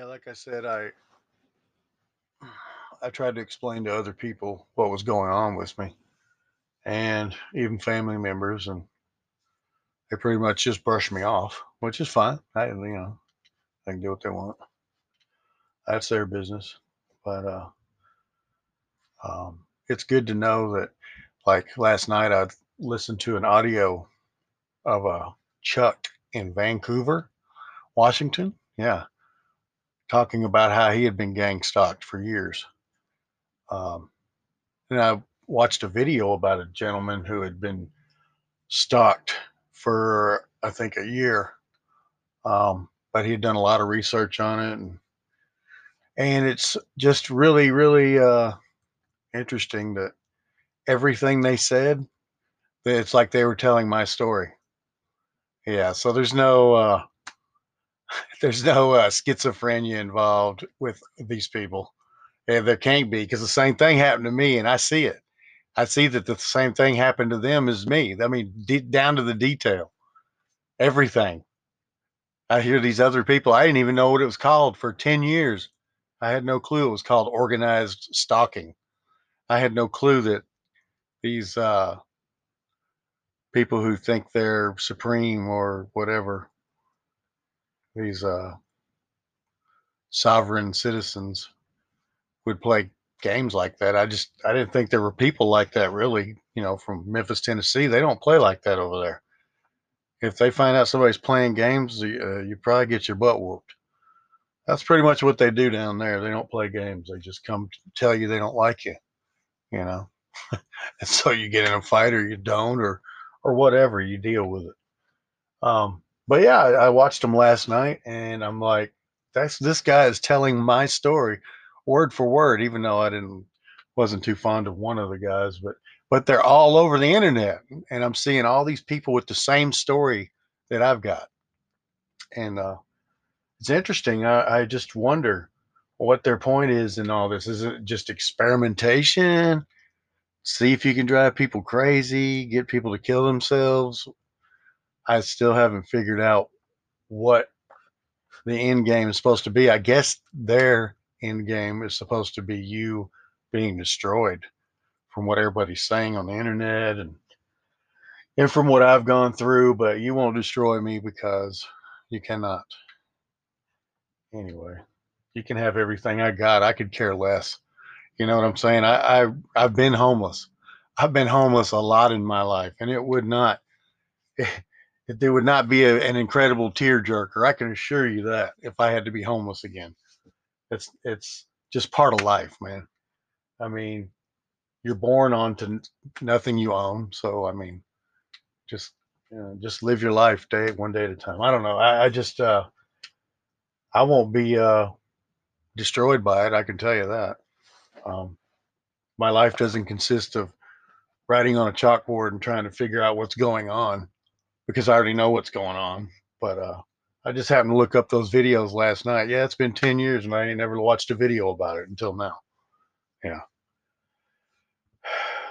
Yeah, like I said, I tried to explain to other people what was going on with me, and even family members, and they pretty much just brushed me off, which is fine. They can do what they want. That's their business. But it's good to know that, like last night, I listened to an audio of a Chuck in Vancouver, Washington. Yeah. Talking about how he had been gang stalked for years. And I watched a video about a gentleman who had been stalked for, I think, a year. But he had done a lot of research on it. And it's just really, really interesting that everything they said, that it's like they were telling my story. Yeah, so there's no schizophrenia involved with these people. And there can't be, because the same thing happened to me, and I see it. I see that the same thing happened to them as me. I mean, down to the detail, everything. I hear these other people. I didn't even know what it was called for 10 years. I had no clue it was called organized stalking. I had no clue that these people who think they're supreme or whatever, these sovereign citizens, would play games like that. I didn't think there were people like that, really, from Memphis, Tennessee. They don't play like that over there. If they find out somebody's playing games, you probably get your butt whooped. That's pretty much what they do down there. They don't play games. They just come tell you they don't like you, and so you get in a fight, or you don't, or whatever, you deal with it. But yeah, I watched them last night, and I'm like, this guy is telling my story word for word, even though wasn't too fond of one of the guys, but they're all over the internet, and I'm seeing all these people with the same story that I've got. And it's interesting. I just wonder what their point is in all this. Is it just experimentation? See if you can drive people crazy, get people to kill themselves. I still haven't figured out what the end game is supposed to be. I guess their end game is supposed to be you being destroyed, from what everybody's saying on the internet and from what I've gone through, but you won't destroy me because you cannot. Anyway, you can have everything I got. I could care less. You know what I'm saying? I've been homeless. I've been homeless a lot in my life, and it would not be an incredible tearjerker. I can assure you that if I had to be homeless again. It's just part of life, man. I mean, you're born onto nothing you own. So, I mean, just live your life one day at a time. I don't know. I won't be destroyed by it. I can tell you that. My life doesn't consist of writing on a chalkboard and trying to figure out what's going on, because I already know what's going on. But I just happened to look up those videos last night. Yeah, it's been 10 years and I ain't never watched a video about it until now. Yeah.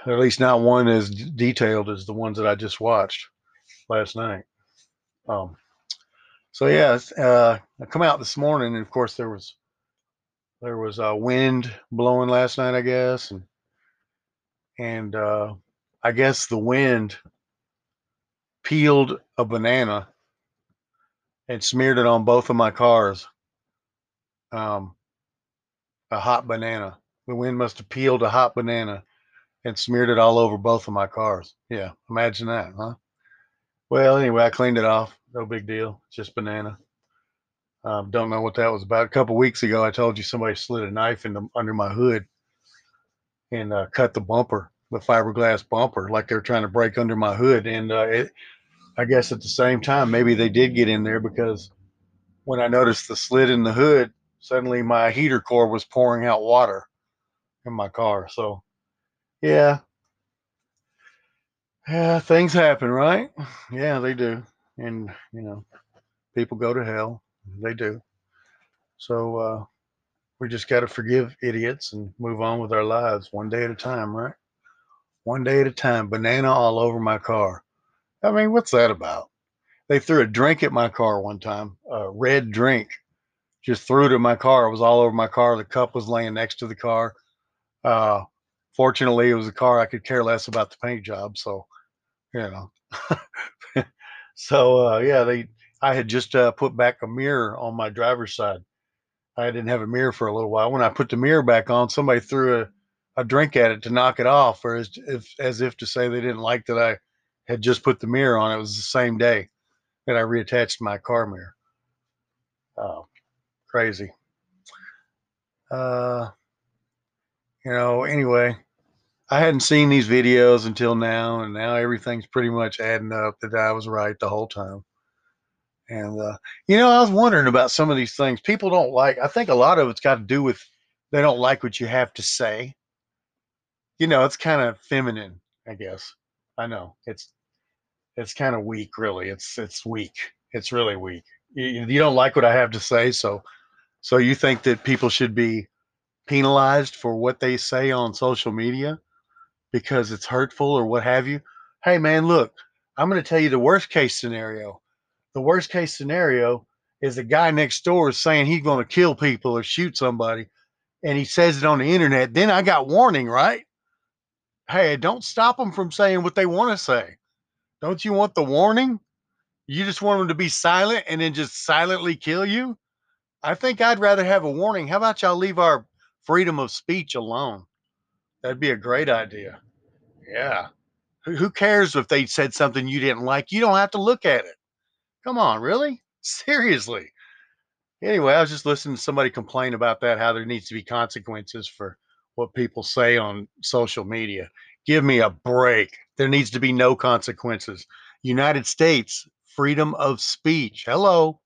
At least not one as detailed as the ones that I just watched last night. So yeah, I come out this morning, and of course there was a wind blowing last night, I guess, and I guess the wind peeled a banana and smeared it on both of my cars. A hot banana. The wind must have peeled a hot banana and smeared it all over both of my cars. Yeah, imagine that, huh? Well, anyway, I cleaned it off. No big deal. Just banana. Don't know what that was about. A couple weeks ago, I told you somebody slid a knife under my hood and cut the bumper, the fiberglass bumper, like they were trying to break under my hood. And I guess at the same time, maybe they did get in there, because when I noticed the slit in the hood, suddenly my heater core was pouring out water in my car. So, yeah. Yeah, things happen, right? Yeah, they do. And, people go to hell. They do. So we just got to forgive idiots and move on with our lives one day at a time, right? One day at a time. Banana all over my car. I mean, what's that about? They threw a drink at my car one time, a red drink. just threw it at my car. It was all over my car. The cup was laying next to the car. Fortunately, it was a car I could care less about the paint job. So, you know, so yeah, I had just put back a mirror on my driver's side. I didn't have a mirror for a little while. When I put the mirror back on, somebody threw a drink at it to knock it off, or as if to say they didn't like that I had just put the mirror on. It was the same day that I reattached my car mirror. Oh, crazy. You know, anyway, I hadn't seen these videos until now, and now everything's pretty much adding up that I was right the whole time. And, you know, I was wondering about some of these things. People don't like, I think a lot of it's got to do with they don't like what you have to say. You know, it's kind of feminine, I guess. I know it's kind of weak, really. It's weak. It's really weak. You don't like what I have to say. So you think that people should be penalized for what they say on social media because it's hurtful or what have you. Hey man, look, I'm going to tell you the worst case scenario. The worst case scenario is the guy next door is saying he's going to kill people or shoot somebody, and he says it on the internet. Then I got warning, right? Hey, don't stop them from saying what they want to say. Don't you want the warning? You just want them to be silent and then just silently kill you? I think I'd rather have a warning. How about y'all leave our freedom of speech alone? That'd be a great idea. Yeah. Who cares if they said something you didn't like? You don't have to look at it. Come on, really? Seriously. Anyway, I was just listening to somebody complain about that, how there needs to be consequences for what people say on social media. Give me a break. There needs to be no consequences. United States, freedom of speech. Hello.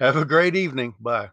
Have a great evening. Bye.